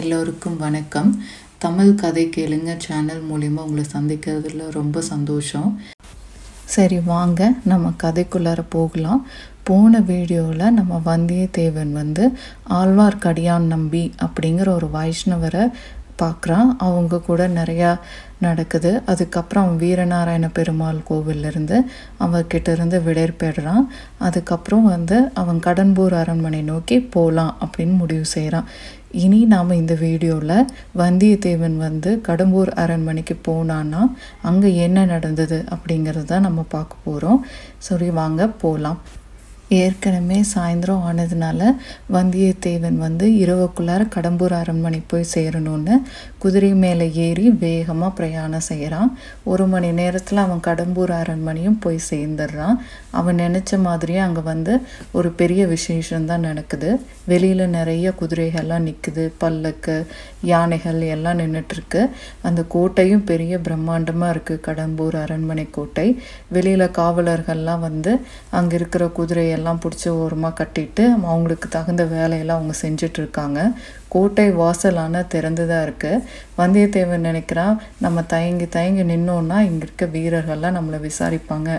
எல்லோருக்கும் வணக்கம். தமிழ் கதை கேளுங்க சேனல் மூலிமா உங்களை சந்திக்கிறதுல ரொம்ப சந்தோஷம். சரி, வாங்க நம்ம கதைக்குள்ளார போகலாம். போன வீடியோவில் நம்ம வந்தியத்தேவன் ஆழ்வார்க்கடியான் நம்பி அப்படிங்கிற ஒரு வைஷ்ணவரை பார்க்குறான். அவங்க கூட நிறையா நடக்குது. அதுக்கப்புறம் அவன் வீரநாராயண பெருமாள் கோவிலிருந்து அவர்கிட்டருந்து விடைபெறான். அதுக்கப்புறம் அவன் கடம்பூர் அரண்மனை நோக்கி போகலாம் அப்படின்னு முடிவு செய்கிறான். இனி நாம் இந்த வீடியோவில் வந்தியத்தேவன் கடம்பூர் அரண்மனைக்கு போனான்னா அங்கே என்ன நடந்தது அப்படிங்கிறத நம்ம பார்க்க போகிறோம். சரி, வாங்க போகலாம். ஏற்கனவே சாயந்தரம் ஆனதுனால வந்தியத்தேவன் இரவுக்குள்ளார கடம்பூர் அரண்மனை போய் சேரணும்னு குதிரை மேலே ஏறி வேகமாக பிரயாணம் செய்கிறான். ஒரு மணி நேரத்தில் அவன் கடம்பூர் அரண்மனையும் போய் சேர்ந்துடுறான். அவன் நினச்ச மாதிரியே அங்கே ஒரு பெரிய விசேஷம்தான் நடக்குது. வெளியில் நிறைய குதிரைகள்லாம் நிற்குது, பல்லக்கு யானைகள் எல்லாம் நின்றுட்டுருக்கு. அந்த கோட்டையும் பெரிய பிரம்மாண்டமாக இருக்குது, கடம்பூர் அரண்மனை கோட்டை. வெளியில் காவலர்கள்லாம் அங்கே இருக்கிற குதிரையெல்லாம் பிடிச்சி ஓரமாக கட்டிட்டு அவங்களுக்கு தகுந்த வேலையெல்லாம் அவங்க செஞ்சிட்ருக்காங்க. கோட்டை வாசலான திறந்துதான் இருக்குது. வந்தியத்தேவன் நினைக்கிறான், நம்ம தயங்கி நின்னோன்னா இங்கே இருக்க வீரர்கள்லாம் நம்மளை விசாரிப்பாங்க,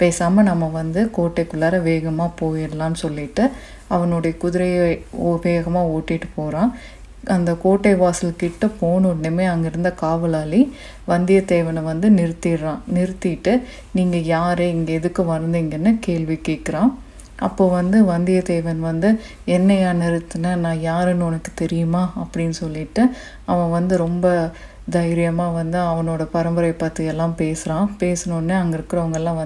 பேசாமல் நம்ம கோட்டைக்குள்ளார வேகமாக போயிடலான்னு சொல்லிட்டு அவனுடைய குதிரையை வேகமாக ஓட்டிகிட்டு போகிறான். அந்த கோட்டை வாசல் கிட்ட போன உடனே அங்கே இருந்த காவலாளி வந்தியத்தேவனை நிறுத்திடுறான். நிறுத்திட்டு நீங்கள் யார், இங்கே எதுக்கு வந்தீங்கன்னு கேள்வி கேட்குறான். அப்போ வந்தியத்தேவன் என்னையா நிறுத்தின, நான் யாருன்னு உனக்கு தெரியுமா அப்படின்னு சொல்லிட்டு அவன் ரொம்ப தைரியமாக அவனோட பரம்பரை பற்றி எல்லாம் பேசுகிறான். பேசினோடனே அங்கே இருக்கிறவங்கெல்லாம்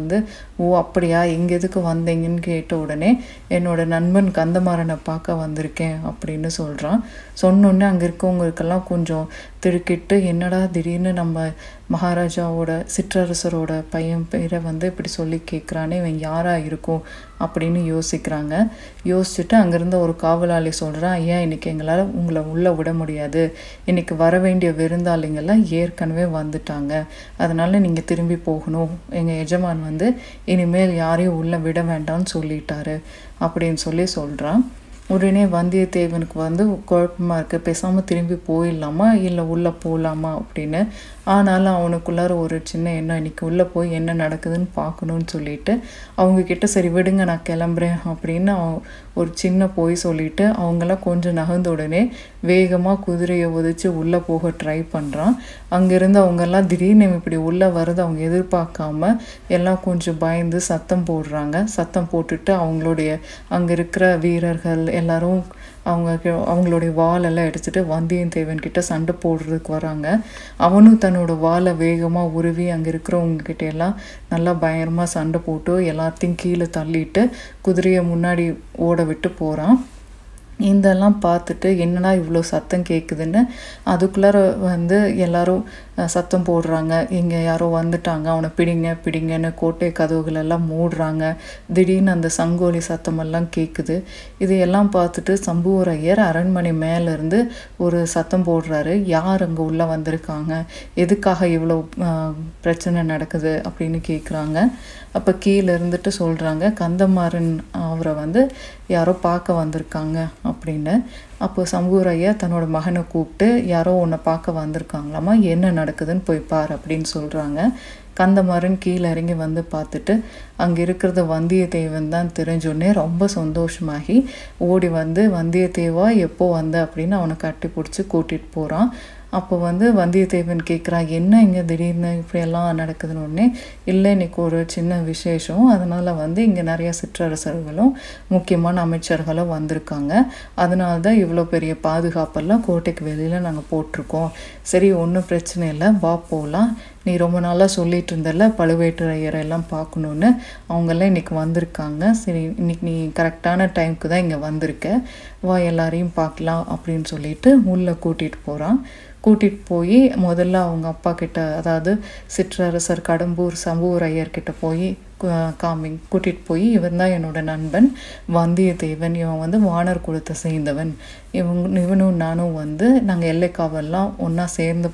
ஓ அப்படியா, இங்கே எதுக்கு வந்தீங்கன்னு கேட்ட உடனே என்னோட நண்பன் கந்தமாறனை பார்க்க வந்திருக்கேன் அப்படின்னு சொல்கிறான். சொன்னோடனே அங்கே இருக்கவங்களுக்கெல்லாம் கொஞ்சம் திடுக்கிட்டு, என்னடா திடீர்னு நம்ம மகாராஜாவோட சிற்றரசரோட பையன் பேரை இப்படி சொல்லி கேட்குறானே, இவன் யாராக இருக்கும் அப்படின்னு யோசிக்கிறாங்க. யோசிச்சுட்டு அங்கேருந்து ஒரு காவலாளி சொல்கிறான், ஏன் இன்றைக்கி எங்களால் உங்களை உள்ளே விட முடியாது, இன்றைக்கி வர வேண்டிய விருந்தாளிங்கெல்லாம் ஏற்கனவே வந்துட்டாங்க, அதனால நீங்கள் திரும்பி போகணும், எங்கள் எஜமான் இனிமேல் யாரையும் உள்ளே விட வேண்டாம்னு சொல்லிட்டாரு அப்படின்னு சொல்கிறான். உடனே வந்தியத்தேவனுக்கு குழப்பமாக இருக்குது, பேசாமல் திரும்பி போயிடலாமா இல்லை உள்ளே போகலாமா அப்படின்னு. ஆனாலும் அவனுக்குள்ளார ஒரு சின்ன எண்ணம், இன்றைக்கி உள்ளே போய் என்ன நடக்குதுன்னு பார்க்கணுன்னு சொல்லிட்டு அவங்கக்கிட்ட சரி விடுங்க நான் கிளம்புறேன் அப்படின்னு ஒரு சின்ன போய் சொல்லிட்டு அவங்களாம் கொஞ்சம் நகர்ந்த உடனே வேகமாக குதிரையை உதிச்சு உள்ளே போக ட்ரை பண்ணுறான். அங்கேருந்து அவங்கெல்லாம் திடீர்னு இப்படி உள்ளே வருது அவங்க எதிர்பார்க்காம எல்லாம் கொஞ்சம் பயந்து சத்தம் போடுறாங்க. சத்தம் போட்டுட்டு அவங்களுடைய அங்கே இருக்கிற வீரர்கள் எல்லாரும் அவங்களுடைய வாலெல்லாம் எடுத்துகிட்டு வந்தியத்தேவன் கிட்ட சண்டை போடுறதுக்கு வராங்க. அவனும் தன்னோட வாலை வேகமாக உருவி அங்கே இருக்கிறவங்க கிட்ட எல்லாம் நல்லா பயங்கரமாக சண்டை போட்டு எல்லாத்தையும் கீழே தள்ளிட்டு குதிரையை முன்னாடி ஓட விட்டு போகிறான். இதெல்லாம் பார்த்துட்டு என்னடா இவ்வளோ சத்தம் கேட்குதுன்னு அதுக்குள்ளார எல்லாரும் சத்தம் போடுறாங்க, இங்கே யாரோ வந்துட்டாங்க, அவனை பிடிங்கன்னு கோட்டை கதவுகளெல்லாம் மூடுறாங்க. திடீர்னு அந்த சங்கோலி சத்தமெல்லாம் கேட்குது. இதையெல்லாம் பார்த்துட்டு சம்புவரையர் அரண்மனை மேலேருந்து ஒரு சத்தம் போடுறாரு, யார் அங்கே உள்ளே வந்திருக்காங்க, எதுக்காக இவ்வளோ பிரச்சனை நடக்குது அப்படின்னு கேட்குறாங்க. அப்போ கீழே இருந்துட்டு சொல்கிறாங்க, கந்தமாறன் அவரை யாரோ பார்க்க வந்திருக்காங்க அப்படின்னு. அப்போ சம்பூரையா தன்னோட மகனை கூப்பிட்டு, யாரோ உன்னை பார்க்க வந்திருக்காங்களாமா, என்ன நடக்குதுன்னு போய் பார் அப்படின்னு சொல்கிறாங்க. கந்தமாறன் கீழே இறங்கி பார்த்துட்டு அங்கே இருக்கிறத வந்தியத்தேவன் தான் தெரிஞ்சோடனே ரொம்ப சந்தோஷமாகி ஓடி வந்தியத்தேவா எப்போ அப்படின்னு அவனை கட்டி பிடிச்சி கூட்டிகிட்டு போகிறான். அப்போ வந்தியத்தேவன் கேட்குறான், என்ன இங்கே திடீர்னு இப்படியெல்லாம் நடக்குதுன்னு. உடனே இல்லை இன்றைக்கி ஒரு சின்ன விசேஷம், அதனால் இங்கே நிறையா சிற்றரசர்களும் முக்கியமான அமைச்சர்களும் வந்திருக்காங்க, அதனால தான் இவ்வளோ பெரிய பாதுகாப்பெல்லாம் கோட்டைக்கு வெளியில் நாங்கள் போட்டிருக்கோம். சரி, ஒன்றும் பிரச்சனை இல்லை, வா போகலாம், நீ ரொம்ப நாளாக சொல்லிகிட்டு இருந்தல பழுவேட்டரையரெல்லாம் பார்க்கணுன்னு, அவங்கெல்லாம் இன்றைக்கி வந்திருக்காங்க, சரி இன்றைக்கி நீ கரெக்டான டைமுக்கு தான் இங்கே வந்திருக்க, வா எல்லாரையும் பார்க்கலாம் அப்படின்னு சொல்லிட்டு உள்ளே கூட்டிகிட்டு போகிறான். கூட்டிகிட்டு போய் முதல்ல அவங்க அப்பா கிட்ட, அதாவது சிற்றரசர் கடம்பூர் சம்புவரையர்கிட்ட போய் கூட்டிகிட்டு போய், இவன் தான் என்னோட நண்பன் வந்தியத்தேவன், இவன் வானர் குலத்தை சேர்ந்தவன், இவனும் நானும் நாங்கள் எல்லைக்காவெல்லாம் ஒன்றா சேர்ந்து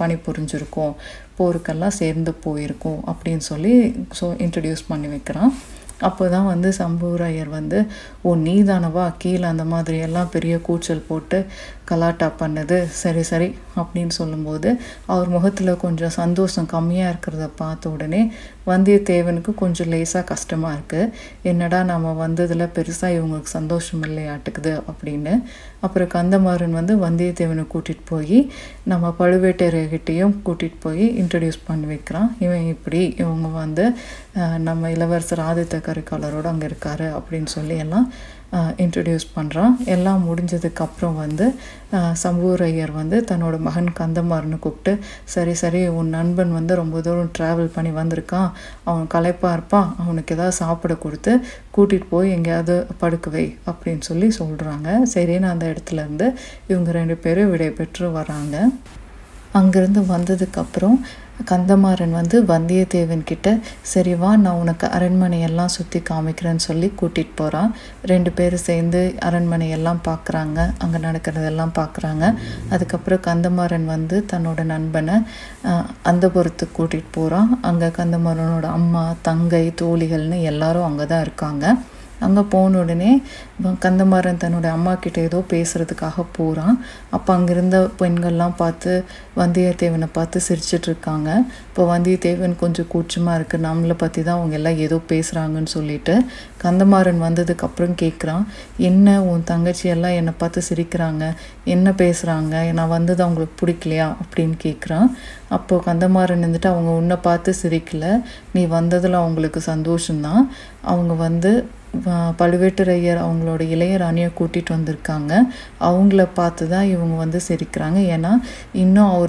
பணி புரிஞ்சுருக்கோம், போருக்கெல்லாம் சேர்ந்து போயிருக்கோம் அப்படின்னு சொல்லி இன்ட்ரடியூஸ் பண்ணி வைக்கிறான். அப்போ தான் சம்புவரையர் ஓ நீதானவா, கீழே அந்த மாதிரியெல்லாம் பெரிய கூச்சல் போட்டு கலாட்டா பண்ணுது. சரி சரி அப்படின்னு சொல்லும்போது அவர் முகத்தில் கொஞ்சம் சந்தோஷம் கம்மியாக இருக்கிறத பார்த்த உடனே வந்தியத்தேவனுக்கு கொஞ்சம் லேசாக கஷ்டமாக இருக்குது, என்னடா நம்ம வந்ததில் பெருசாக இவங்களுக்கு சந்தோஷம் இல்லையாட்டுக்குது அப்படின்னு. அப்புறம் கந்தமாறன் வந்தியத்தேவனை கூட்டிகிட்டு போய் நம்ம பழுவேட்டரையர்கிட்டையும் கூட்டிகிட்டு போய் இன்ட்ரடியூஸ் பண்ணி வைக்கிறான். இவன் இப்படி இவங்க நம்ம இளவரசர் ஆதித்த கரிகாலரோடு அங்கே இருக்காரு அப்படின்னு சொல்லி எல்லாம் இன்ட்ரடியூஸ் பண்ணுறான். எல்லாம் முடிஞ்சதுக்கப்புறம் சம்புவரையர் தன்னோட மகன் கந்தமாறனை கூப்பிட்டு, சரி சரி உன் நண்பன் ரொம்ப தூரம் ட்ராவல் பண்ணி வந்திருக்கான், அவன் களைப்பாக இருப்பான், அவனுக்கு ஏதாவது சாப்பிட கொடுத்து கூட்டிகிட்டு போய் எங்கேயாவது படுக்கவை அப்படின்னு சொல்லி சொல்கிறாங்க. சரின்னு அந்த இடத்துலேருந்து இவங்க ரெண்டு பேரும் விடை பெற்று வராங்க. அங்கேருந்து வந்ததுக்கப்புறம் கந்தமாறன் வந்தியத்தேவன் கிட்ட, சரிவா நான் உனக்கு அரண்மனையெல்லாம் சுற்றி காமிக்கிறேன்னு சொல்லி கூட்டிகிட்டு போகிறான். ரெண்டு பேரும் சேர்ந்து அரண்மனையெல்லாம் பார்க்குறாங்க, அங்கே நடக்கிறதெல்லாம் பார்க்குறாங்க. அதுக்கப்புறம் கந்தமாறன் தன்னோட நண்பனை அந்தபுரத்துக்கு கூட்டிகிட்டு போகிறான். அங்கே கந்தமாறனோட அம்மா, தங்கை, தோழிகள்னு எல்லாரும் அங்கே தான் இருக்காங்க. அங்கே போன உடனே கந்தமாறன் தன்னோட அம்மா கிட்ட ஏதோ பேசுகிறதுக்காக போகிறான். அப்போ அங்கேருந்த பெண்கள்லாம் பார்த்து வந்தியத்தேவனை பார்த்து சிரிச்சிட்ருக்காங்க. இப்போ வந்தியத்தேவன் கொஞ்சம் கூச்சமாக இருக்குது, நம்மளை பற்றி தான் அவங்க எல்லாம் ஏதோ பேசுகிறாங்கன்னு சொல்லிட்டு கந்தமாறன் வந்ததுக்கப்புறம் கேட்குறான், என்ன உன் தங்கச்சியெல்லாம் என்னை பார்த்து சிரிக்கிறாங்க, என்ன பேசுகிறாங்க, நான் அவங்களுக்கு பிடிக்கலையா அப்படின்னு கேட்குறான். அப்போது கந்தமாறன் அவங்க உன்னை பார்த்து சிரிக்கலை, நீ வந்ததில் அவங்களுக்கு சந்தோஷம்தான், அவங்க பழுவேட்டரையர் அவங்களோட இளைய ராணியை கூட்டிகிட்டு வந்திருக்காங்க, அவங்கள பார்த்து தான் இவங்க சிரிக்கிறாங்க, ஏன்னா இன்னும் அவர்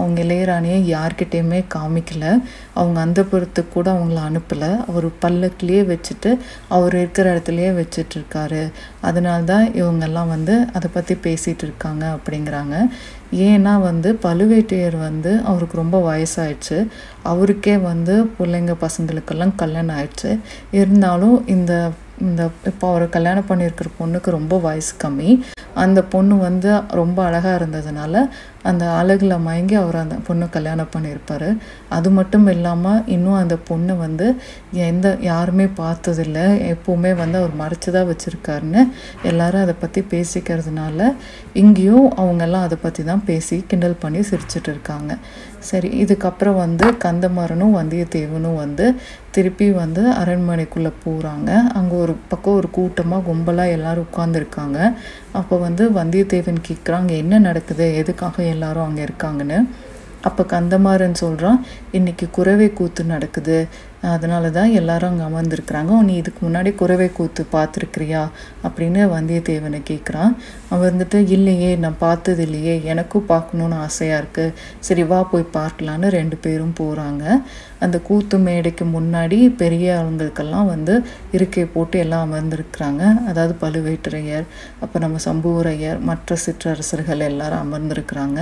அவங்க இளைய ராணியை யார்கிட்டையுமே காமிக்கலை, அவங்க அந்தப்புறத்துக்கு கூட அவங்கள அனுப்பலை, அவர் பல்லக்கிலேயே வச்சுட்டு அவர் இருக்கிற இடத்துலையே வச்சிட்ருக்காரு, அதனால்தான் இவங்கெல்லாம் அதை பற்றி பேசிகிட்டு இருக்காங்க அப்படிங்கிறாங்க. ஏன்னா பழுவேட்டையர் அவருக்கு ரொம்ப வயசாயிடுச்சு, அவருக்கே பிள்ளைங்க பசங்களுக்கெல்லாம் கல்யாணம் ஆயிடுச்சு, இருந்தாலும் இந்த இப்போ அவரை கல்யாணம் பண்ணியிருக்கிற பொண்ணுக்கு ரொம்ப வயசு கம்மி, அந்த பொண்ணு ரொம்ப அழகாக இருந்ததுனால அந்த அழகில் மயங்கி அவர் அந்த பொண்ணை கல்யாணம் பண்ணியிருப்பார். அது மட்டும் இல்லாமல் இன்னும் அந்த பொண்ணை யாருமே பார்த்ததில்லை, எப்போவுமே அவர் மறைச்சதாக வச்சுருக்காருன்னு எல்லாரும் அதை பற்றி பேசிக்கிறதுனால இங்கேயும் அவங்கெல்லாம் அதை பற்றி தான் பேசி கிண்டல் பண்ணி சிரிச்சிட்டு இருக்காங்க. சரி, இதுக்கப்புறம் கந்தமாறனும் வந்தியத்தேவனும் திருப்பி அரண்மனைக்குள்ளே போகிறாங்க. அங்கே ஒரு பக்கம் ஒரு கூட்டமாக கும்பலாக எல்லாரும் உட்கார்ந்துருக்காங்க. அப்போ வந்தியத்தேவன் கேட்குறாங்க, என்ன நடக்குது, எதுக்காக எல்லாரும் அங்கே இருக்காங்கன்னு. அப்போ கந்தமாறன் சொல்கிறான், இன்றைக்கி குரவை கூத்து நடக்குது, அதனால தான் எல்லாரும் அங்கே அமர்ந்துருக்குறாங்க, நீ இதுக்கு முன்னாடி குரவை கூத்து பார்த்துருக்குறியா அப்படின்னு வந்தியத்தேவனை கேட்குறான். அவன் இல்லையே நான் பார்த்தது இல்லையே, எனக்கும் பார்க்கணுன்னு ஆசையாக இருக்குது, சரி வா போய் பார்க்கலான்னு ரெண்டு பேரும் போகிறாங்க. அந்த கூத்து மேடைக்கு முன்னாடி பெரிய ஆளுங்களுக்கெல்லாம் இருக்கை போட்டு எல்லாம் அமர்ந்திருக்கிறாங்க. அதாவது பழுவேட்டரையர், அப்போ நம்ம சம்புவரையர், மற்ற சிற்றரசர்கள் எல்லாரும் அமர்ந்திருக்கிறாங்க.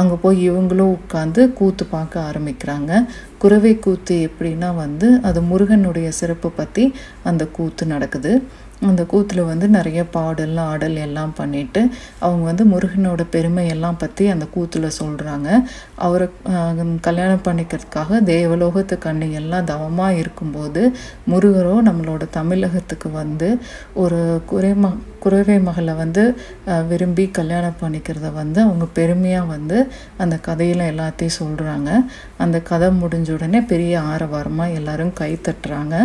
அங்கே போய் இவங்களும் உட்காந்து கூத்து பார்க்க ஆரம்பிக்கிறாங்க. குரவை கூத்து எப்படின்னா அது முருகனுடைய சிறப்பை பற்றி அந்த கூத்து நடக்குது. அந்த கூத்தில் நிறைய பாடல் ஆடல் எல்லாம் பண்ணிட்டு அவங்க முருகனோட பெருமையெல்லாம் பற்றி அந்த கூத்தில் சொல்கிறாங்க. அவரை கல்யாணம் பண்ணிக்கிறதுக்காக தேவலோகத்து கண்ணியெல்லாம் தவமாக இருக்கும்போது முருகரோ நம்மளோட தமிழகத்துக்கு ஒரு குரவை மகளை விரும்பி கல்யாணம் பண்ணிக்கிறத அவங்க பெருமையாக அந்த கதையில் எல்லாத்தையும் சொல்கிறாங்க. அந்த கதை முடிஞ்ச உடனே பெரிய ஆரவாரமாக எல்லாரும் கை தட்டுறாங்க.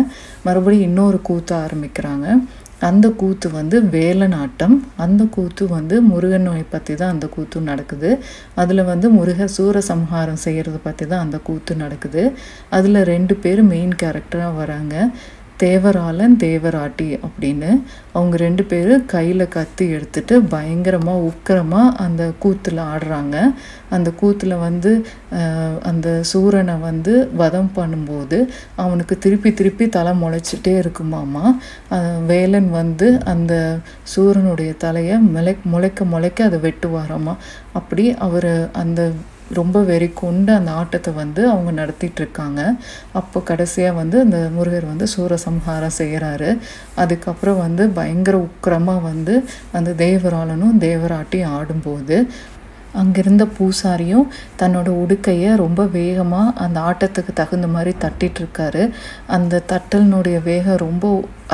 மறுபடியும் இன்னொரு கூத்து ஆரம்பிக்கிறாங்க. அந்த கூத்து வேலநாட்டம். அந்த கூத்து முருகனை பற்றி தான் அந்த கூத்து நடக்குது. அதில் முருகர் சூரசம்ஹாரம் செய்கிறத பற்றி தான் அந்த கூத்து நடக்குது. அதில் ரெண்டு பேர் மெயின் கேரக்டராக வராங்க, தேவராளன், தேவராட்டி அப்படின்னு. அவங்க ரெண்டு பேரும் கையில் கத்தி எடுத்துட்டு பயங்கரமாக உக்கிரமாக அந்த கூத்தில் ஆடுறாங்க. அந்த கூத்தில் அந்த சூரனை வதம் பண்ணும்போது அவனுக்கு திருப்பி திருப்பி தலை முளைச்சிட்டே இருக்குமாமா. வேலன் அந்த சூரனுடைய தலையை முளைக்க முளைக்க அதை வெட்டுவாராமா. அப்படி அவர் அந்த ரொம்ப வெறி கொண்டு அந்த ஆட்டத்தை அவங்க நடத்திட்டு இருக்காங்க. அப்போ கடைசியாக அந்த முருகர் சூரசம்ஹாரம் செய்கிறாரு. அதுக்கப்புறம் பயங்கர உக்கிரமாக அந்த தேவராளனும் தேவராட்டியும் ஆடும்போது அங்கிருந்த பூசாரியும் தன்னோட உடுக்கையை ரொம்ப வேகமாக அந்த ஆட்டத்துக்கு தகுந்த மாதிரி தட்டிகிட்ருக்காரு. அந்த தட்டலினுடைய வேகம் ரொம்ப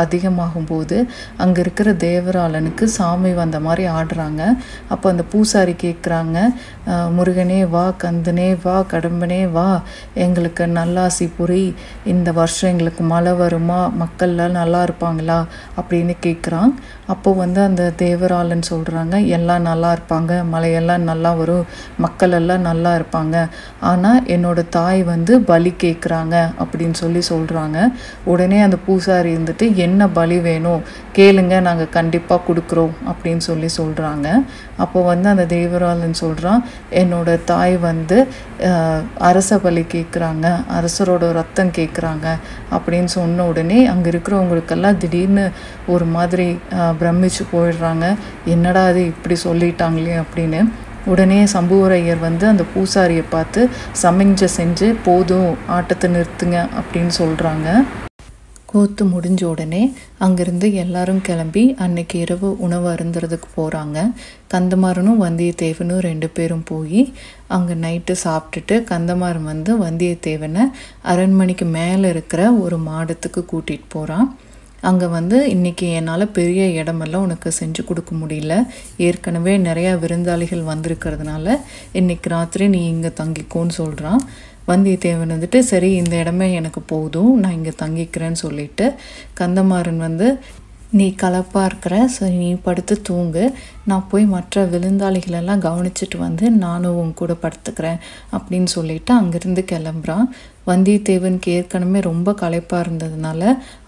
அதிகமாகும் போது அங்கே இருக்கிற தேவராளனுக்கு சாமி வந்த மாதிரி ஆடுறாங்க. அப்போ அந்த பூசாரி கேட்குறாங்க, முருகனே வா, கந்தனே வா, கடம்பனே வா, எங்களுக்கு நல்லாசி புரி, இந்த வருஷம் எங்களுக்கு மழை வருமா, மக்கள்லாம் நல்லா இருப்பாங்களா அப்படின்னு கேட்குறான். அப்போ வந்து அந்த தேவராளன் சொல்கிறாங்க, எல்லாம் நல்லா இருப்பாங்க, மழையெல்லாம் நல்லா வரும், மக்கள் எல்லாம் நல்லா இருப்பாங்க, ஆனால் என்னோடய தாய் வந்து பலி கேட்குறாங்க அப்படின்னு சொல்லி சொல்கிறாங்க. உடனே அந்த பூசாரி இருந்துட்டு என்ன பலி வேணும் கேளுங்க, நாங்கள் கண்டிப்பாக கொடுக்குறோம் அப்படின்னு சொல்லி சொல்கிறாங்க. அப்போ வந்து அந்த தேவராளன் சொல்கிறான், என்னோடய தாய் வந்து அரச பலி கேட்குறாங்க, அரசரோட ரத்தம் கேட்குறாங்க அப்படின்னு சொன்ன உடனே அங்கே இருக்கிறவங்களுக்கெல்லாம் திடீர்னு ஒரு மாதிரி பிரமிச்சு போயிடுறாங்க, என்னடா அது இப்படி சொல்லிட்டாங்களே அப்படின்னு. உடனே சம்புவரையர் வந்து அந்த பூசாரியை பார்த்து சமிஞ்சை செஞ்சு போதும் ஆட்டத்தை நிறுத்துங்க அப்படின்னு சொல்கிறாங்க. கோத்து முடிஞ்ச உடனே அங்கேருந்து எல்லாரும் கிளம்பி அன்னைக்கு இரவு உணவு அருந்துறதுக்கு போகிறாங்க. கந்தமாறனும் வந்தியத்தேவனும் 2 பேரும் போய் அங்கே நைட்டு சாப்பிட்டுட்டு கந்தமாறன் வந்து வந்தியத்தேவனை அரண்மனைக்கு மேலே இருக்கிற ஒரு மாடத்துக்கு கூட்டிகிட்டு போகிறான். அங்கே வந்து இன்றைக்கி என்னால் பெரிய இடமெல்லாம் உனக்கு செஞ்சு கொடுக்க முடியல, ஏற்கனவே நிறையா விருந்தாளிகள் வந்திருக்கிறதுனால இன்றைக்கி ராத்திரி நீ இங்கே தங்கிக்கோன்னு சொல்கிறான். வந்தியத்தேவன் வந்துட்டு சரி இந்த இடமே எனக்கு போதும், நான் இங்கே தங்கிக்கிறேன்னு சொல்லிட்டு, கந்தமாறன் வந்து நீ கலப்பாக இருக்கிற, ஸோ நீ படுத்து தூங்கு, நான் போய் மற்ற விருந்தாளிகளெல்லாம் கவனிச்சிட்டு வந்து நானும் உன் கூட படுத்துக்கிறேன் அப்படின்னு சொல்லிவிட்டு அங்கேருந்து கிளம்புறான். வந்தியத்தேவனுக்கு ஏற்கனவே ரொம்ப களைப்பாக இருந்ததுனால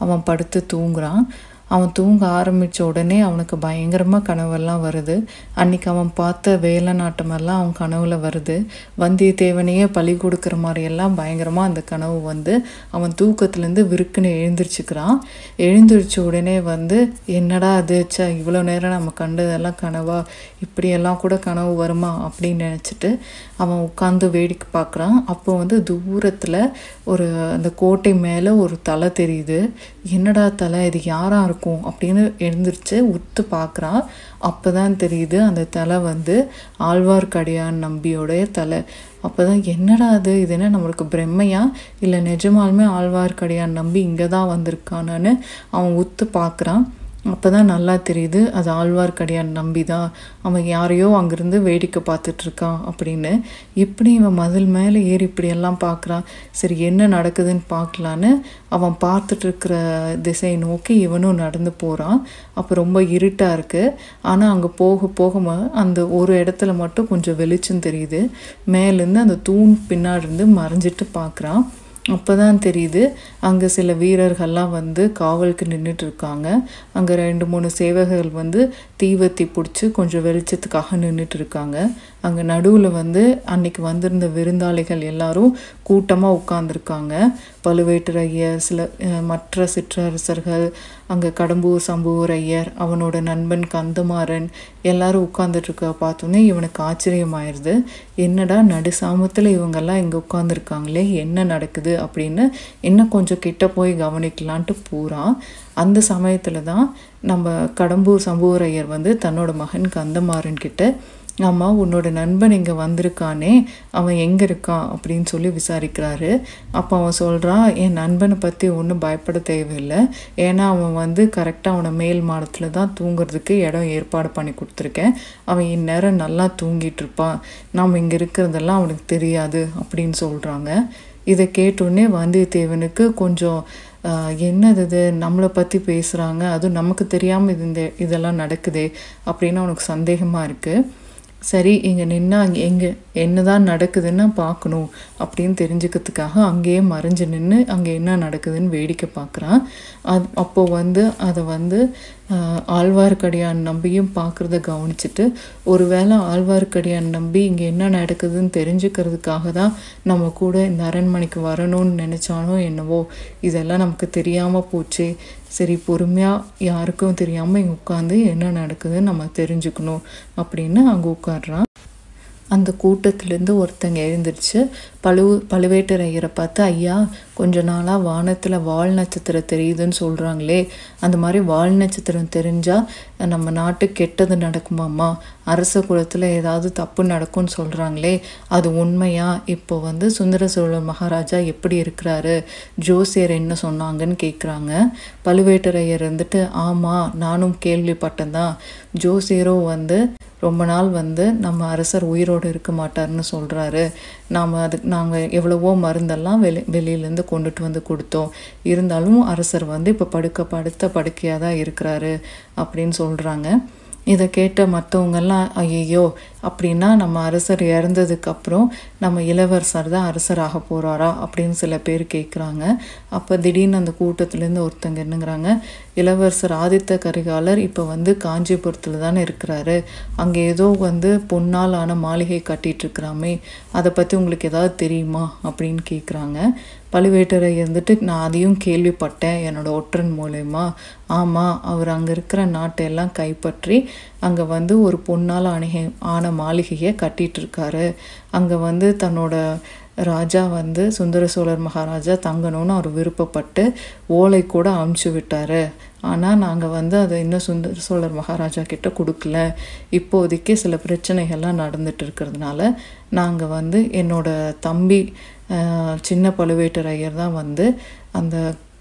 அவன் படுத்து தூங்குறான். அவன் தூங்க ஆரம்பித்த உடனே அவனுக்கு பயங்கரமாக கனவெல்லாம் வருது. அன்றைக்கி அவன் பார்த்த வேலை நாட்டமெல்லாம் அவன் கனவில் வருது. வந்தியத்தேவனையே பலி கொடுக்குற மாதிரியெல்லாம் பயங்கரமாக அந்த கனவு வந்து அவன் தூக்கத்துலேருந்து விருக்குன்னு எழுந்திரிச்சிக்கிறான். எழுந்திரிச்ச உடனே வந்து என்னடா அது, சா இவ்வளோ நேரம் நம்ம கண்டதெல்லாம் கனவா, இப்படியெல்லாம் கூட கனவு வருமா அப்படின்னு நினச்சிட்டு அவன் உட்காந்து வேடிக்கை பார்க்குறான். அப்போ வந்து தூரத்தில் ஒரு அந்த கோட்டை மேலே ஒரு தலை தெரியுது. என்னடா தலை, இது யாராக இருக்கும் அப்படின்னு எழுந்திரிச்சு உத்து பார்க்குறான். அப்போ தான் தெரியுது அந்த தலை வந்து ஆழ்வார்க்கடியான் நம்பியோடைய தலை. அப்போ தான் என்னடா அது, இது என்ன நம்மளுக்கு பிரம்மையா, இல்லை நிஜமாலுமே ஆழ்வார்க்கடியான் நம்பி இங்கே தான் வந்திருக்கானான்னு அவன் உத்து பார்க்குறான். அப்போ தான் நல்லா தெரியுது அது ஆழ்வார்க்கடியான் நம்பி தான், அவன் யாரையோ அங்கேருந்து வேடிக்கை பார்த்துட்ருக்கான் அப்படின்னு. இப்படி இவன் மதில் மேலே ஏறி இப்படியெல்லாம் பார்க்குறான். சரி என்ன நடக்குதுன்னு பார்க்கலான்னு அவன் பார்த்துட்ருக்கிற திசையை நோக்கி இவனும் நடந்து போகிறான். அப்போ ரொம்ப இருட்டாக இருக்குது. ஆனால் அங்கே போக போக அந்த ஒரு இடத்துல மட்டும் கொஞ்சம் வெளிச்சம் தெரியுது. மேலேருந்து அந்த தூண் பின்னாடி இருந்து மறைஞ்சிட்டு பார்க்குறான். அப்போ தான் தெரியுது அங்கே சில வீரர்கள்லாம் வந்து காவலுக்கு நின்றுட்டு இருக்காங்க. அங்கே 2-3 சேவகர்கள் வந்து தீவத்தி பிடிச்சி கொஞ்சம் வெளிச்சத்துக்காக நின்றுட்டு இருக்காங்க. அங்கே நடுவில் வந்து அன்றைக்கி வந்திருந்த விருந்தாளிகள் எல்லாரும் கூட்டமாக உட்காந்துருக்காங்க. பழுவேட்டரையர், சில மற்ற சிற்றரசர்கள், அங்கே கடம்பூர் சம்புவரையர், அவனோட நண்பன் கந்தமாறன் எல்லாரும் உட்காந்துட்ருக்க பார்த்தோன்னே இவனுக்கு ஆச்சரியமாயிருது. என்னடா நடு சாமத்தில் இவங்கெல்லாம் இங்கே உட்காந்துருக்காங்களே, என்ன நடக்குது அப்படின்னு இன்னும் கொஞ்சம் கிட்ட போய் கவனிக்கலான்ட்டு போகிறான். அந்த சமயத்தில் தான் நம்ம கடம்பூர் சம்புவரையர் வந்து தன்னோட மகன் கந்தமாறன் கிட்ட, ஆமாம் உன்னோட நண்பன் இங்கே வந்திருக்கானே, அவன் எங்கே இருக்கான் அப்படின்னு சொல்லி விசாரிக்கிறாரு. அப்போ அவன் சொல்கிறான், என் நண்பனை பற்றி ஒன்றும் பயப்பட தேவையில்லை, ஏன்னா அவன் வந்து கரெக்டாக அவனை மேல் மாடத்தில் தான் தூங்குறதுக்கு இடம் ஏற்பாடு பண்ணி கொடுத்துருக்கேன், அவன் இந்நேரம் நல்லா தூங்கிட்டுருப்பான், நாம் இங்கே இருக்கிறதெல்லாம் அவனுக்கு தெரியாது அப்படின்னு சொல்கிறாங்க. இதை கேட்டோடனே வந்தியத்தேவனுக்கு கொஞ்சம் என்னது இது, நம்மளை பற்றி பேசுகிறாங்க, அதுவும் நமக்கு தெரியாமல் இதெல்லாம் நடக்குதே அப்படின்னு அவனுக்கு சந்தேகமாக இருக்குது. சரி இங்கே நின்னா அங்கே எங்கே என்ன தான் நடக்குதுன்னு பார்க்கணும் அப்படின்னு தெரிஞ்சுக்கிறதுக்காக அங்கேயே மறைஞ்சு நின்று அங்கே என்ன நடக்குதுன்னு வேடிக்கை பார்க்குறான். அப்போது வந்து அதை வந்து ஆழ்வார்க்கடியான் நம்பியும் பார்க்குறத கவனிச்சுட்டு, ஒருவேளை ஆழ்வார்க்கடியான் நம்பி இங்கே என்ன நடக்குதுன்னு தெரிஞ்சுக்கிறதுக்காக தான் நம்ம கூட இந்த அரண்மனைக்கு வரணும்னு நினச்சானோ என்னவோ, இதெல்லாம் நமக்கு தெரியாமல் போச்சு, சரி பொறுமையாக யாருக்கும் தெரியாமல் இங்கே உட்காந்து என்ன நடக்குதுன்னு நம்ம தெரிஞ்சுக்கணும் அப்படின்னு அங்கே உட்காடுறான். அந்த கூட்டத்திலேருந்து ஒருத்தங்க எழுந்திருச்சு பழுவேட்டரையரை பார்த்து, ஐயா கொஞ்ச நாளாக வானத்தில் வால் நட்சத்திரம் தெரியுதுன்னு சொல்கிறாங்களே, அந்த மாதிரி வால் நட்சத்திரம் தெரிஞ்சால் நம்ம நாட்டு கெட்டது நடக்குமாம்மா, அரச குலத்தில் ஏதாவது தப்பு நடக்கும்னு சொல்கிறாங்களே, அது உண்மையா? இப்போ வந்து சுந்தர சோழர் மகாராஜா எப்படி இருக்கிறாரு, ஜோசியர் என்ன சொன்னாங்கன்னு கேட்குறாங்க. பழுவேட்டரையர் வந்துட்டு, ஆமாம் நானும் கேள்விப்பட்டேன் தான், ஜோசியரோ வந்து ரொம்ப நாள் வந்து நம்ம அரசர் உயிரோடு இருக்க மாட்டார்னு சொல்கிறாரு. நாங்கள் எவ்வளவோ மருந்தெல்லாம் வெளியிலேருந்து கொண்டுட்டு வந்து கொடுத்தோம், இருந்தாலும் அரசர் வந்து இப்போ படுத்த படுக்கையாக தான் இருக்கிறாரு அப்படின்னு சொல்கிறாங்க. இதை கேட்ட மற்றவங்கெல்லாம், ஐயோ அப்படின்னா நம்ம அரசர் இறந்ததுக்கப்புறம் நம்ம இளவரசர் தான் அரசராக போகிறாரா அப்படின்னு சில பேர் கேட்குறாங்க. அப்போ திடீர்னு அந்த கூட்டத்துலேருந்து ஒருத்தங்க என்னங்கிறாங்க, இளவரசர் ஆதித்த கரிகாலர் இப்போ வந்து காஞ்சிபுரத்தில் தானே இருக்கிறாரு, அங்கே ஏதோ வந்து பொன்னாலான மாளிகை கட்டிகிட்ருக்குறாமே, அதை பற்றி உங்களுக்கு ஏதாவது தெரியுமா அப்படின்னு கேட்குறாங்க. பழுவேட்டரை இருந்துட்டு, நான் அதையும் கேள்விப்பட்டேன் என்னோடய ஒற்றன் மூலயமா. ஆமாம், அவர் அங்கே இருக்கிற நாட்டையெல்லாம் கைப்பற்றி அங்கே வந்து ஒரு பொன்னால் ஆன மாளிகையை கட்டிகிட்ருக்காரு. அங்கே வந்து தன்னோட ராஜா வந்து சுந்தர சோழர் மகாராஜா தங்கணும்னு அவர் விருப்பப்பட்டு ஓலை கூட அமுச்சு விட்டார். ஆனால் நாங்கள் வந்து அதை இன்னும் சுந்தர சோழர் மகாராஜா கிட்ட கொடுக்கல. இப்போதைக்கு சில பிரச்சனைகள்லாம் நடந்துட்டு இருக்கிறதுனால நாங்கள் வந்து என்னோடய தம்பி சின்ன பழுவேட்டரையர் தான் வந்து அந்த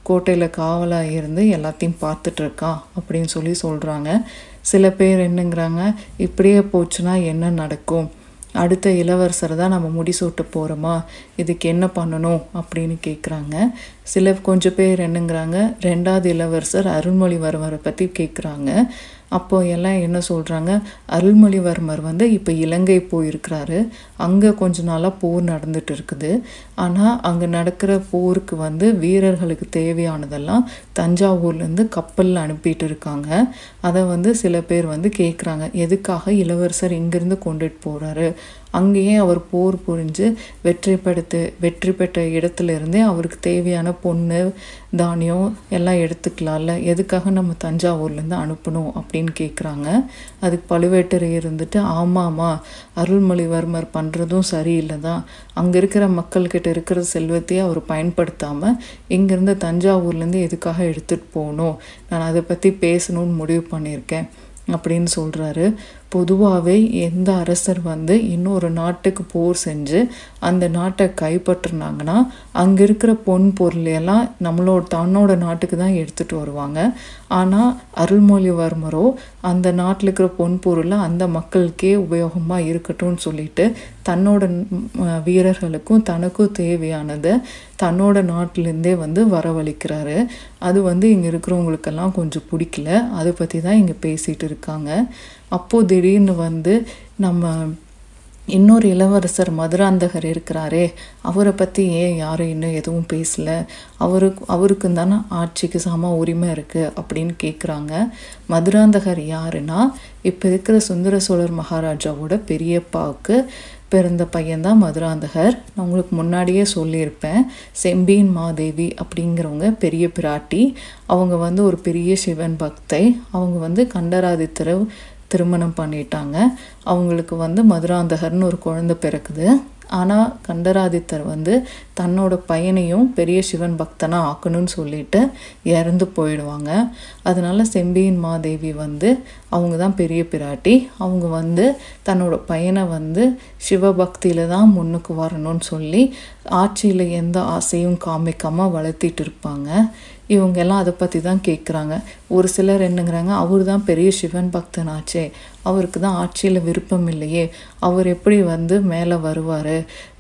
கோட்டையில் காவலாக இருந்து எல்லாத்தையும் பார்த்துட்ருக்கான் அப்படின்னு சொல்கிறாங்க. சில பேர் என்னங்கிறாங்க, இப்படியே போச்சுன்னா என்ன நடக்கும், அடுத்த இளவரசரை தான் நம்ம முடிசூட்ட போகிறோமா, இதுக்கு என்ன பண்ணணும் அப்படின்னு கேட்குறாங்க. சில கொஞ்சம் பேர் என்னங்கிறாங்க, ரெண்டாவது இளவரசர் அருள்மொழிவர்மரை பற்றி கேட்குறாங்க. அப்போ எல்லாம் என்ன சொல்கிறாங்க, அருள்மொழிவர்மர் வந்து இப்போ இலங்கை போயிருக்கிறாரு, அங்கே கொஞ்ச நாளாக போர் நடந்துட்டு இருக்குது, ஆனால் அங்கே நடக்கிற போருக்கு வந்து வீரர்களுக்கு தேவையானதெல்லாம் தஞ்சாவூர்லேருந்து கப்பலில் அனுப்பிட்டு இருக்காங்க. அதை வந்து சில பேர் வந்து கேட்குறாங்க, எதுக்காக இளவரசர் இங்கேருந்து கொண்டுட்டு போகிறாரு, அங்கேயே அவர் போர் புரிஞ்சு வெற்றி பெற்ற இடத்துலேருந்தே அவருக்கு தேவையான பொண்ணு தானியம் எல்லாம் எடுத்துக்கலாம்ல, எதுக்காக நம்ம தஞ்சாவூர்லேருந்து அனுப்பணும் அப்படின்னு கேட்குறாங்க. அதுக்கு பழுவேட்டரையர் இருந்துட்டு, ஆமாம்மா அருள்மொழிவர்மர் பண்ணுறதும் சரியில்லை தான், அங்கே இருக்கிற மக்கள்கிட்ட இருக்கிற செல்வத்தையே அவர் பயன்படுத்தாமல் இங்கேருந்து தஞ்சாவூர்லேருந்து எதுக்காக எடுத்துகிட்டு போகணும், நான் அதை பற்றி பேசணும்னு முடிவு பண்ணியிருக்கேன் அப்படின்னு சொல்கிறாரு. பொதுவாகவே எந்த அரசர் வந்து இன்னொரு நாட்டுக்கு போர் செஞ்சு அந்த நாட்டை கைப்பற்றினாங்கன்னா அங்கே இருக்கிற பொன் பொருளையெல்லாம் தன்னோட நாட்டுக்கு தான் எடுத்துகிட்டு வருவாங்க. ஆனால் அருள்மொழிவர்மரோ அந்த நாட்டில் இருக்கிற பொன் பொருளை அந்த மக்களுக்கே உபயோகமாக இருக்கட்டும்னு சொல்லிட்டு தன்னோட வீரர்களுக்கும் தனக்கும் தேவையானதை தன்னோட நாட்டிலேருந்தே வந்து வரவழைக்கிறாரு. அது வந்து இங்கே இருக்கிறவங்களுக்கெல்லாம் கொஞ்சம் பிடிக்கல, அதை பற்றி தான் இங்கே பேசிகிட்டு இருக்காங்க. அப்போது திடீர்னு வந்து நம்ம இன்னொரு இளவரசர் மதுராந்தகர் இருக்கிறாரே, அவரை பற்றி ஏன் யாரும் இன்னும் எதுவும் பேசலை, அவருக்கும் தானே ஆட்சிக்கு சம உரிமை இருக்குது அப்படின்னு கேட்குறாங்க. மதுராந்தகர் யாருன்னா இப்போ இருக்கிற சுந்தர சோழர் மகாராஜாவோட பெரியப்பாவுக்கு பிறந்த பையன்தான் மதுராந்தகர். நான் உங்களுக்கு முன்னாடியே சொல்லியிருப்பேன், செம்பியன் மாதேவி அப்படிங்கிறவங்க பெரிய பிராட்டி, அவங்க வந்து ஒரு பெரிய சிவன் பக்தை, அவங்க வந்து கண்டராதித்தரை திருமணம் பண்ணிட்டாங்க. அவங்களுக்கு வந்து மதுராந்தகர்னு ஒரு குழந்தை பிறக்குது. ஆனால் கண்டராதித்தர் வந்து தன்னோட பையனையும் பெரிய சிவன் பக்தனாக ஆக்கணும்னு சொல்லிட்டு இறந்து போயிடுவாங்க. அதனால செம்பியன் மாதேவி வந்து அவங்க தான் பெரிய பிராட்டி, அவங்க வந்து தன்னோட பையனை வந்து சிவபக்தியில் தான் முன்னுக்கு வரணும்னு சொல்லி ஆட்சியில் எந்த ஆசையும் காமிக்காமல் வளர்த்திட்டு இருப்பாங்க. இவங்கெல்லாம் அதை பற்றி தான் கேட்குறாங்க. ஒரு சிலர் என்னங்கிறாங்க, அவர் தான் பெரிய சிவன் பக்தனாச்சே, அவருக்கு தான் ஆட்சியில் விருப்பம் இல்லையே, அவர் எப்படி வந்து மேலே வருவார்,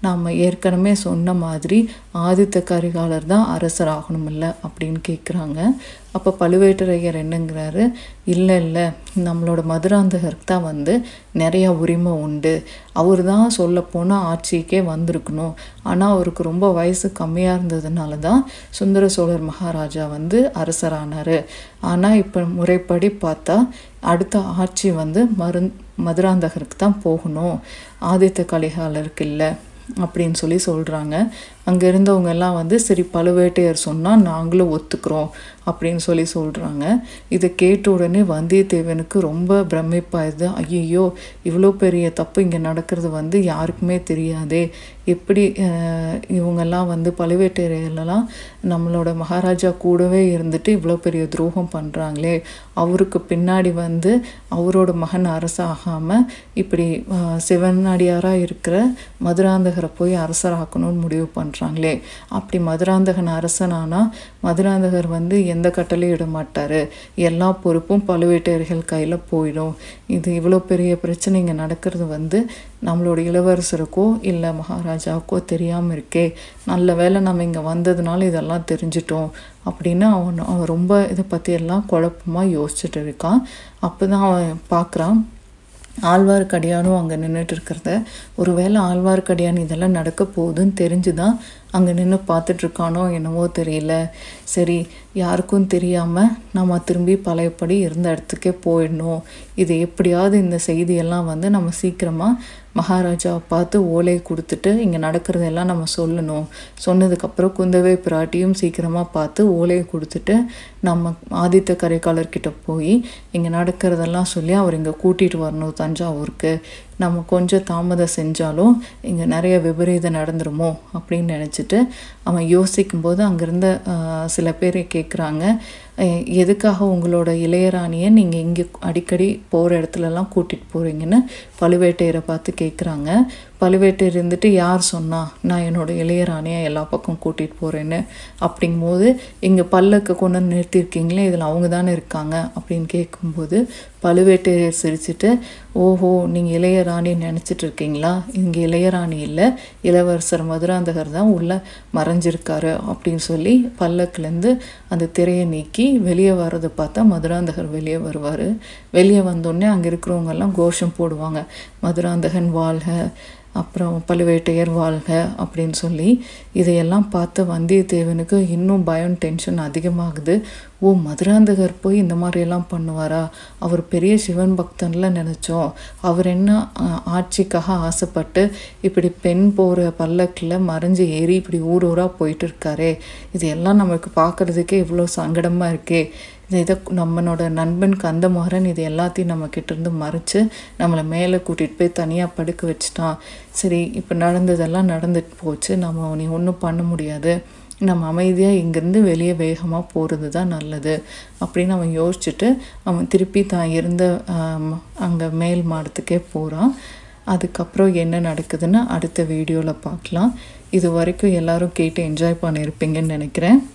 நாம் ஏற்கனவே சொன்ன மாதிரி ஆதித்த கரிகாலர் தான் அரசர் ஆகணும் இல்லை அப்படின்னு கேட்குறாங்க. அப்போ பழுவேட்டரையர் என்னங்கிறாரு, இல்லை இல்லை நம்மளோட மதுராந்தகருக்கு தான் வந்து நிறையா உரிமை உண்டு, அவர் தான் சொல்லப்போனால் ஆட்சிக்கே வந்திருக்கணும், ஆனால் அவருக்கு ரொம்ப வயசு கம்மியாக இருந்ததுனால தான் சுந்தர சோழர் மகாராஜா வந்து அரசரானார். ஆனால் இப்போ முறைப்படி பார்த்தா அடுத்த ஆட்சி வந்து மதுராந்தகருக்கு தான் போகணும், ஆதித்த கரிகாலருக்கு இல்லை அப்படின்னு சொல்கிறாங்க. அங்கே இருந்தவங்க எல்லாம் வந்து சரி பழுவேட்டையர் சொன்னால் நாங்களும் ஒத்துக்கிறோம் அப்படின்னு சொல்லி சொல்கிறாங்க. இதை கேட்ட உடனே வந்தியத்தேவனுக்கு ரொம்ப பிரமிப்பாயிருது. ஐயோ, இவ்வளோ பெரிய தப்பு இங்கே நடக்கிறது வந்து யாருக்குமே தெரியாதே, எப்படி இவங்கெல்லாம் வந்து பழுவேட்டையரெல்லாம் நம்மளோட மகாராஜா கூடவே இருந்துட்டு இவ்வளோ பெரிய துரோகம் பண்ணுறாங்களே, அவருக்கு பின்னாடி வந்து அவரோட மகன் அரசாகாமல் இப்படி சிவனடியாராக இருக்கிற மதுராந்தகரை போய் அரசராக்கணும்னு முடிவு பண்ணுறாங்களே, அப்படி மதுராந்தகன் அரசனானா மதுராந்தகர் வந்து எந்த கட்டளையும் இட மாட்டார், எல்லா பொறுப்பும் பழுவேட்டையர்கள் கையில் போயிடும், இது இவ்வளோ பெரிய பிரச்சனை இங்கே நடக்கிறது வந்து நம்மளோட இளவரசருக்கோ இல்லை மகாராஜாவுக்கோ தெரியாமல் இருக்கே, நல்ல வேளை நம்ம இங்கே வந்ததுனால இதெல்லாம் தெரிஞ்சிட்டோம் அப்படின்னு அவன் ரொம்ப இதை பற்றியெல்லாம் குழப்பமாக யோசிச்சுட்டு இருக்கான். அப்போ தான் அவன் பார்க்குறான் ஆழ்வார்க்கடியானும் அங்கே நின்றுட்டு இருக்கிறத. ஒரு வேளை ஆழ்வார்க்கடியான் இதெல்லாம் நடக்க போகுதுன்னு தெரிஞ்சுதான் அங்கே நின்று பார்த்துட்ருக்கானோ என்னவோ தெரியல. சரி, யாருக்கும் தெரியாமல் நம்ம திரும்பி பழையபடி இருந்த இடத்துக்கே போயிடணும், இது எப்படியாவது இந்த செய்தியெல்லாம் வந்து நம்ம சீக்கிரமாக மகாராஜாவை பார்த்து ஓலை கொடுத்துட்டு இங்கே நடக்கிறதெல்லாம் நம்ம சொல்லணும், சொன்னதுக்கப்புறம் குந்தவை பிராட்டியும் சீக்கிரமாக பார்த்து ஓலையை கொடுத்துட்டு நம்ம ஆதித்த கரைக்காலர்கிட்ட போய் இங்கே நடக்கிறதெல்லாம் சொல்லி அவர் இங்கே கூட்டிகிட்டு வரணும் தஞ்சாவூருக்கு, நம்ம கொஞ்சம் தாமதம் செஞ்சாலும் இங்கே நிறைய விபரீதம் நடந்துருமோ அப்படின்னு நினச்சிட்டு அவன் யோசிக்கும்போது அங்கேருந்த சில பேர் கேட்குறாங்க, எதுக்காக உங்களோட இளையராணியை நீங்கள் இங்கே அடிக்கடி போகிற இடத்துலலாம் கூட்டிகிட்டு போகிறீங்கன்னு பழுவேட்டையரை பார்த்து கேட்குறாங்க. பழுவேட்டையர் இருந்துட்டு யார் சொன்னா நான் என்னோடய இளையராணியை எல்லா பக்கம் கூட்டிகிட்டு போகிறேன்னு அப்படிங்கும்போது இங்கே பல்லக்கு கொண்டு நிறுத்தியிருக்கீங்களே இதில் அவங்க தானே இருக்காங்க அப்படின்னு கேட்கும்போது பழுவேட்டையர் சிரிச்சுட்டு, ஓஹோ நீங்கள் இளையராணின்னு நினச்சிட்டு இருக்கீங்களா, இங்கே இளையராணி இல்லை, இளவரசர் மதுராந்தகர் தான் உள்ளே மறைஞ்சிருக்காரு அப்படின்னு சொல்லி பல்லக்குலேருந்து அந்த திரையை நீக்கி வெளியே வர்றதை பார்த்தா மதுராந்தகர் வெளியே வருவார். வெளியே வந்தோடனே அங்கே இருக்கிறவங்கெல்லாம் கோஷம் போடுவாங்க, மதுராந்தகன் வாழ்க, அப்புறம் பழுவேட்டையர் வாழ்க அப்படின்னு சொல்லி. இதையெல்லாம் பார்த்த வந்தியத்தேவனுக்கு இன்னும் பயம் டென்ஷன் அதிகமாகுது. ஓ, மதுராந்தகர் போய் இந்த மாதிரியெல்லாம் பண்ணுவாரா, அவர் பெரிய சிவன் பக்தன்லாம் நினச்சோம், அவர் என்ன ஆட்சிக்காக ஆசைப்பட்டு இப்படி பெண் போகிற பல்லக்கில் மறைஞ்சு ஏறி இப்படி ஊரூராக போயிட்டு இருக்காரே, இதையெல்லாம் நமக்கு பார்க்குறதுக்கே இவ்வளோ சங்கடமாக இருக்கே, இதை நம்மளோட நண்பன் கந்தமாறன் இது எல்லாத்தையும் நம்மக்கிட்டேருந்து மறைச்சு நம்மளை மேலே கூட்டிகிட்டு போய் தனியாக படுக்க வச்சுட்டான், சரி இப்போ நடந்ததெல்லாம் நடந்துட்டு போச்சு, நம்ம நீ ஒன்றும் பண்ண முடியாது, நம்ம அமைதியாக இங்கேருந்து வெளியே வேகமாக போகிறது தான் நல்லது அப்படின்னு அவன் யோசிச்சுட்டு அவன் திருப்பி தான் இருந்த அங்கே மேல் மாடத்துக்கே போகிறான். அதுக்கப்புறம் என்ன நடக்குதுன்னு அடுத்த வீடியோவில் பார்க்கலாம். இது வரைக்கும் எல்லோரும் கேட்டு என்ஜாய் பண்ணியிருப்பீங்கன்னு நினைக்கிறேன்.